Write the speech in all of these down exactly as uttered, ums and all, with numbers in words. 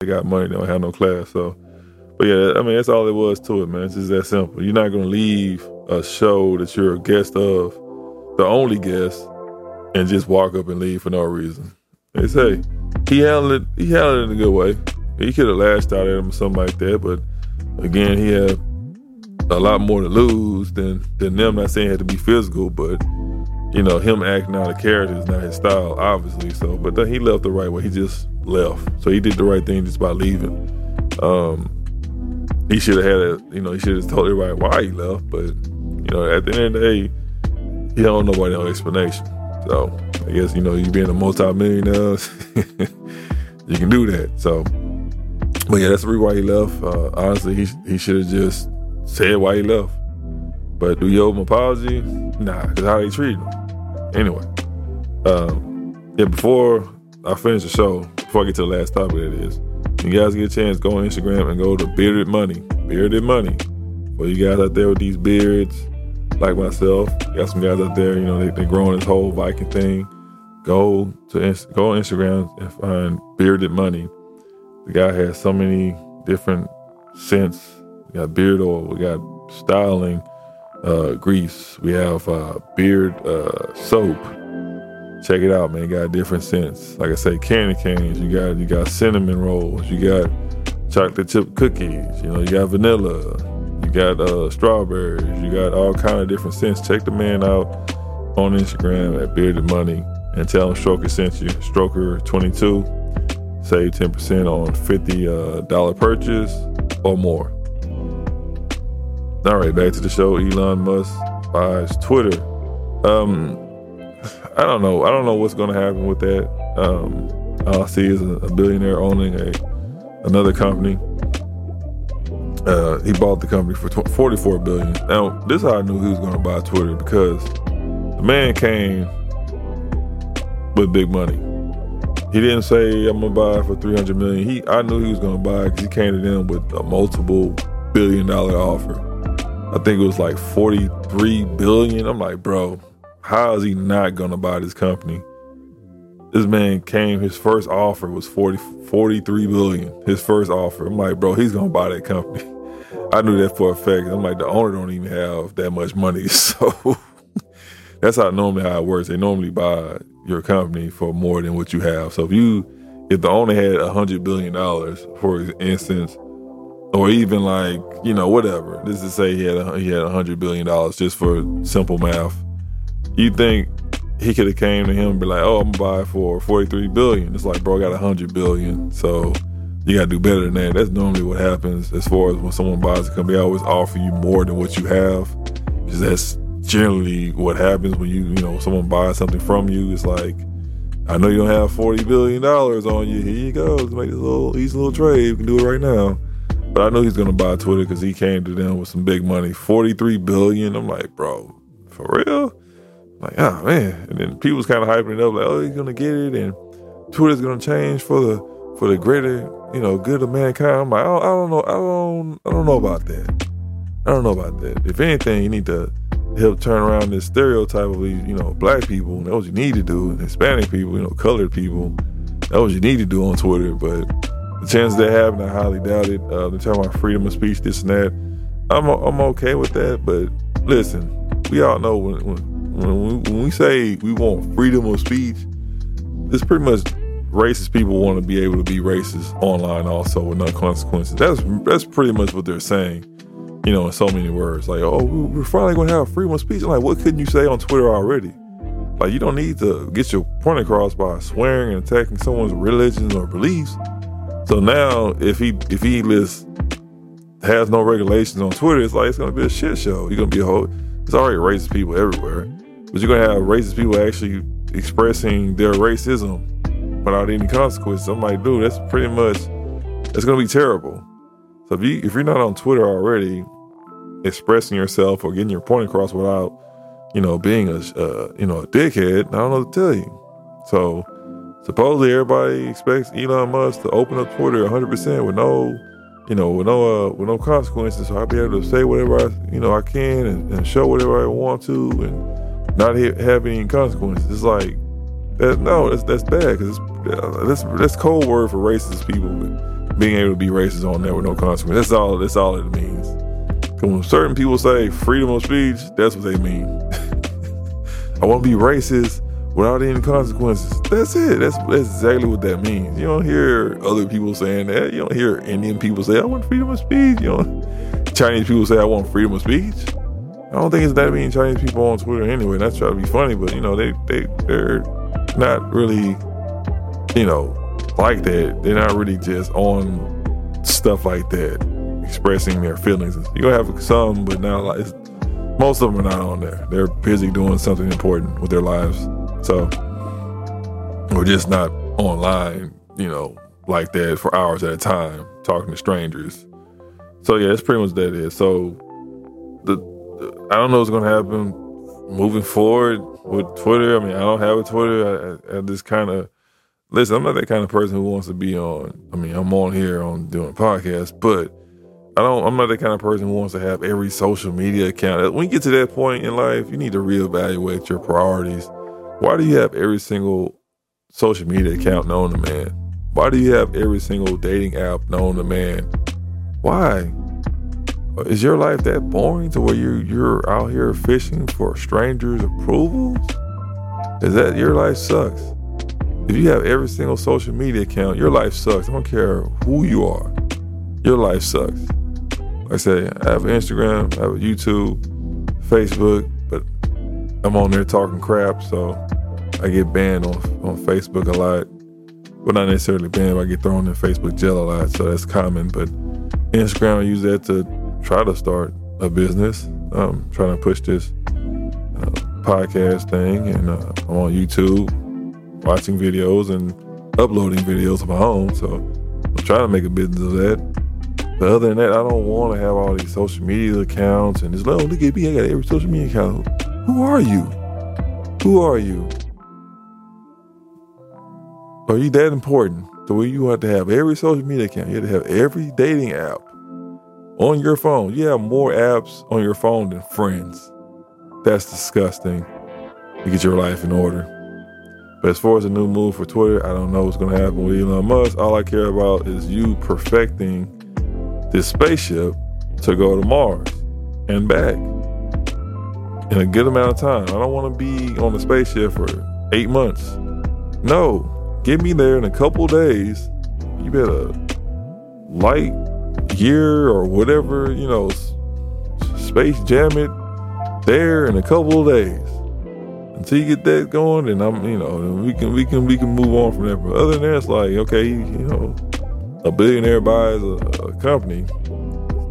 They got money, they don't have no class. So, but yeah, I mean, that's all it was to it, man. It's just that simple. You're not going to leave a show that you're a guest of, the only guest, and just walk up and leave for no reason. They say he handled it, he handled it in a good way. He could have lashed out at him or something like that, but again, he had a lot more to lose than, than them. Not saying it had to be physical, but you know, him acting out of character is not his style, obviously. So, but then he left the right way. He just left. So he did the right thing just by leaving. Um, he should have had a, you know, he should have told everybody why he left. But, you know, at the end of the day, he don't nobody no explanation. So I guess, you know, you being a multi-millionaire, you can do that. So, but yeah, that's the reason why he left. Uh, honestly, he he should have just said why he left. But do you owe him an apology? Nah, because how they treat him. Anyway, um, yeah, before I finish the show, before I get to the last topic, that is, you guys get a chance, go on Instagram and go to Bearded Money. Bearded Money. For you guys out there with these beards, like myself, got some guys out there, you know, they, they growing this whole Viking thing. Go to go on Instagram and find Bearded Money. The guy has so many different scents. We got beard oil, we got styling, uh, grease, we have uh, beard uh, soap. Check it out, man. You got different scents. Like I say, candy canes. You got you got cinnamon rolls. You got chocolate chip cookies. You know, you got vanilla. You got uh, strawberries. You got all kind of different scents. Check the man out on Instagram at Bearded Money and tell him Stroker sent you. Stroker twenty-two. Save ten percent on fifty dollars purchase or more. All right, back to the show. Elon Musk buys Twitter. Um, I don't know. I don't know what's going to happen with that. Um, all I see is a, a billionaire owning a another company. Uh, he bought the company for forty-four billion dollars. Now, this is how I knew he was going to buy Twitter, because the man came with big money. He didn't say, I'm going to buy it for three hundred million dollars. He, I knew he was going to buy it because he came to them with a multiple billion dollar offer. I think it was like forty-three billion. I'm like, bro, how is he not gonna buy this company? This man came, his first offer was forty-three billion. His first offer. I'm like, bro, he's gonna buy that company. I knew that for a fact. I'm like, the owner don't even have that much money. So that's how normally how it works. They normally buy your company for more than what you have. So if you if the owner had a hundred billion dollars, for instance, or even like, you know, whatever. This is say he had a, he had a hundred billion dollars just for simple math. You think he could have came to him and be like, "Oh, I'm gonna buy it for forty-three billion." It's like, bro, I got a hundred billion, so you gotta do better than that. That's normally what happens as far as when someone buys a company. They always offer you more than what you have. That's generally what happens when you, you know, someone buys something from you. It's like, I know you don't have forty billion dollars on you. Here you go. Let's make this little easy little trade. You can do it right now. But I know he's going to buy Twitter because he came to them with some big money. forty-three billion dollars. I'm like, bro, for real? I'm like, oh, man. And then people's kind of hyping it up like, oh, he's going to get it. And Twitter's going to change for the for the greater, you know, good of mankind. I'm like, I don't, I don't know. I don't, I don't know about that. I don't know about that. If anything, you need to help turn around this stereotype of, you know, black people. That's what you need to do. And Hispanic people, you know, colored people. That's what you need to do on Twitter. But the chances they have, I highly doubt it. Uh, they're talking about freedom of speech, this and that. I'm I'm okay with that, but listen, we all know when when, when, we, when we say we want freedom of speech, it's pretty much racist people want to be able to be racist online also with no consequences. That's that's pretty much what they're saying, you know, in so many words. Like, oh, we're finally going to have freedom of speech. I'm like, what couldn't you say on Twitter already? Like, you don't need to get your point across by swearing and attacking someone's religion or beliefs. So now, if he if he lists, has no regulations on Twitter, it's like it's gonna be a shit show. You're gonna be a whole. It's already racist people everywhere, but you're gonna have racist people actually expressing their racism without any consequences. I'm like, dude, that's pretty much that's gonna be terrible. So if you if you're not on Twitter already, expressing yourself or getting your point across without, you know, being a uh, you know a dickhead, I don't know what to tell you. So. Supposedly, everybody expects Elon Musk to open up Twitter one hundred percent with no, you know, with no, uh, with no consequences. So I'll be able to say whatever I, you know, I can and, and show whatever I want to, and not ha- have any consequences. It's like, that, no, that's that's bad because that's that's code word for racist people, being able to be racist on there with no consequence. That's all, that's all it means. When certain people say freedom of speech, that's what they mean. I want to be racist without any consequences. That's it. That's, that's exactly what that means. You don't hear other people saying that. You don't hear Indian people say, I want freedom of speech. You don't, Chinese people say, I want freedom of speech. I don't think it's that many Chinese people on Twitter anyway. That's trying to be funny, but, you know, they, they, they're not really, you know, like that. They're not really just on stuff like that, expressing their feelings. You're going to have some, but not like, it's, most of them are not on there. They're busy doing something important with their lives. So, we're just not online, you know, like that for hours at a time, talking to strangers. So, yeah, that's pretty much that is. So, the, the I don't know what's going to happen moving forward with Twitter. I mean, I don't have a Twitter. I, I, I just kind of, listen, I'm not that kind of person who wants to be on, I mean, I'm on here on doing podcasts, but I don't, I'm not that kind of person who wants to have every social media account. When you get to that point in life, you need to reevaluate your priorities. Why do you have every single social media account known to man? Why do you have every single dating app known to man? Why? Is your life that boring to where you, you're out here fishing for strangers' approvals? Is that your life sucks? If you have every single social media account, your life sucks. I don't care who you are. Your life sucks. Like I said, I have an Instagram, I have a YouTube, Facebook, but I'm on there talking crap, so I get banned on, on Facebook a lot. Well, not necessarily banned, but I get thrown in Facebook jail a lot, so that's common. But Instagram, I use that to try to start a business. I'm trying to push this uh, podcast thing, and uh, I'm on YouTube watching videos and uploading videos of my own, so I'm trying to make a business of that. But other than that, I don't want to have all these social media accounts and this, oh, look at me, I got every social media account. Who are you? Who are you? Are you that important to where you have to have every social media account? You have to have every dating app on your phone. You have more apps on your phone than friends. That's disgusting. You get your life in order. But as far as a new move for Twitter, I don't know what's going to happen with Elon Musk. All I care about is you perfecting this spaceship to go to Mars and back in a good amount of time. I don't want to be on the spaceship for eight months. No, get me there in a couple days. You better light year or whatever, you know, space jam it there in a couple of days. Until you get that going, then I'm, you know, we can we can we can move on from that. But other than that, it's like, okay, you know, a billionaire buys a, a company,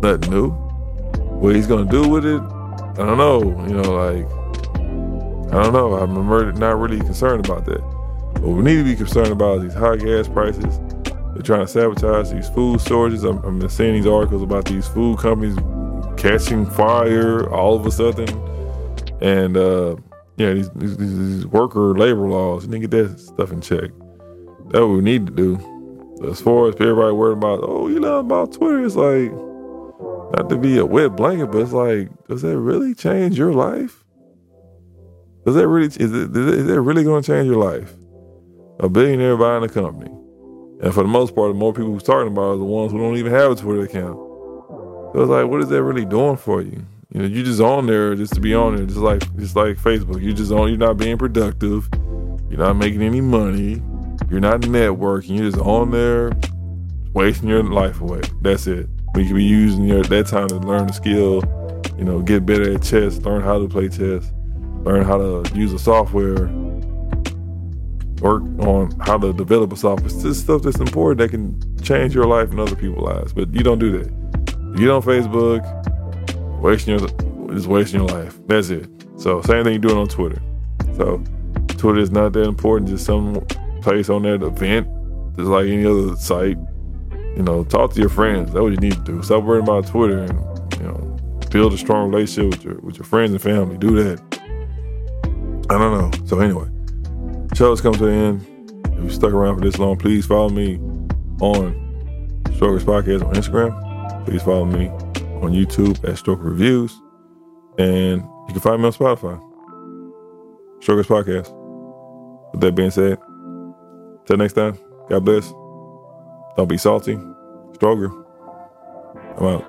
nothing new. What he's gonna do with it, I don't know. You know, like, I don't know. I'm not really concerned about that. What we need to be concerned about is these high gas prices. They're trying to sabotage these food shortages. I'm, I'm seeing these articles about these food companies catching fire all of a sudden, and. uh Yeah, these, these, these worker labor laws, you need to get that stuff in check. That's what we need to do. As far as everybody worried about, oh, you know, about Twitter, it's like, not to be a wet blanket, but it's like, does that really change your life? Does that really, is it, is that really going to change your life? A billionaire buying a company. And for the most part, the more people who's talking about it are the ones who don't even have a Twitter account. So it's like, what is that really doing for you? You know, you just on there just to be on there, just like just like Facebook. You just on. You're not being productive. You're not making any money. You're not networking. You're just on there, wasting your life away. That's it. But you can be using your that time to learn the skill. You know, get better at chess. Learn how to play chess. Learn how to use the software. Work on how to develop a software. It's just stuff that's important that can change your life and other people's lives. But you don't do that. You don't Facebook. Wasting your, just wasting your life. That's it. So same thing you're doing on Twitter. So Twitter is not that important. Just some place on that event, just like any other site. You know, talk to your friends. That's what you need to do. Stop worrying about Twitter and, you know, build a strong relationship with your with your friends and family. Do that. I don't know. So anyway, show's come to the end. If you stuck around for this long, please follow me on Strokers Podcast on Instagram. Please follow me on YouTube at Stroker Reviews, and you can find me on Spotify, Strokers Podcast. With that being said, till next time, God bless. Don't be salty. Stroker. I'm out.